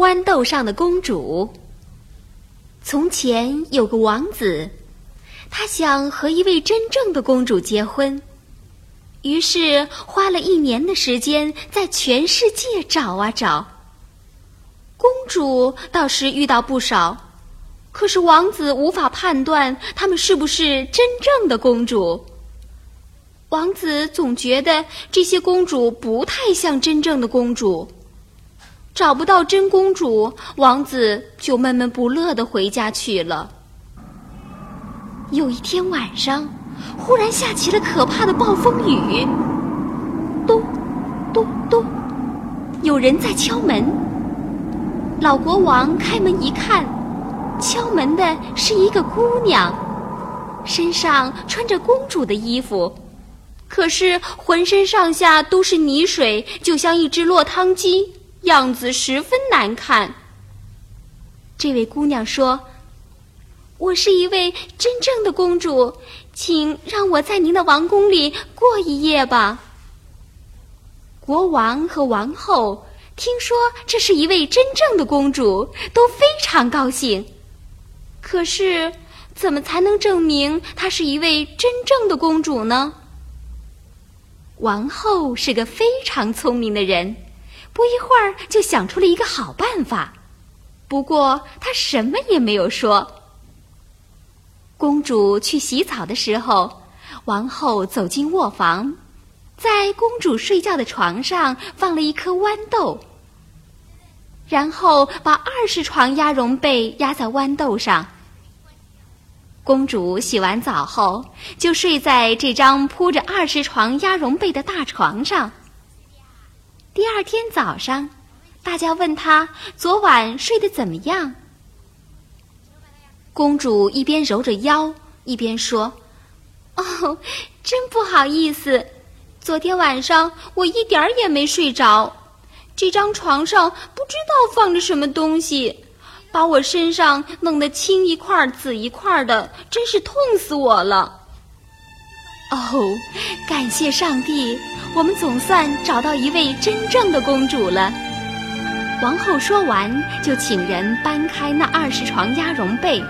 豌豆上的公主。从前有个王子，他想和一位真正的公主结婚，于是花了1年的时间在全世界找啊找。公主倒是遇到不少，可是王子无法判断她们是不是真正的公主。王子总觉得这些公主不太像真正的公主。找不到真公主，王子就闷闷不乐地回家去了。有一天晚上，忽然下起了可怕的暴风雨。咚咚咚，有人在敲门。老国王开门一看，敲门的是一个姑娘，身上穿着公主的衣服，可是浑身上下都是泥水，就像一只落汤鸡，样子十分难看。这位姑娘说：“我是一位真正的公主，请让我在您的王宫里过一夜吧。”国王和王后听说这是一位真正的公主，都非常高兴。可是，怎么才能证明她是一位真正的公主呢？王后是个非常聪明的人，不一会儿就想出了一个好办法，不过她什么也没有说。公主去洗澡的时候，王后走进卧房，在公主睡觉的床上放了一颗豌豆，然后把20床鸭绒被压在豌豆上。公主洗完澡后，就睡在这张铺着20床鸭绒被的大床上。第2天早上，大家问她昨晚睡得怎么样。公主一边揉着腰，一边说：“哦，真不好意思，昨天晚上我一点儿也没睡着，这张床上不知道放着什么东西，把我身上弄得青一块紫一块的，真是痛死我了。”哦，感谢上帝，我们总算找到一位真正的公主了。王后说完，就请人搬开那20床鸭绒被，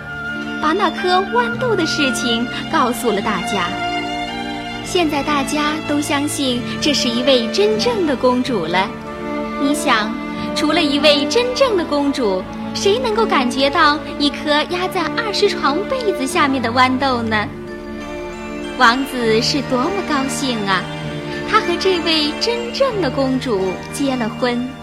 把那颗豌豆的事情告诉了大家。现在大家都相信这是一位真正的公主了。你想，除了一位真正的公主，谁能够感觉到一颗压在20床被子下面的豌豆呢？王子是多么高兴啊！他和这位真正的公主结了婚。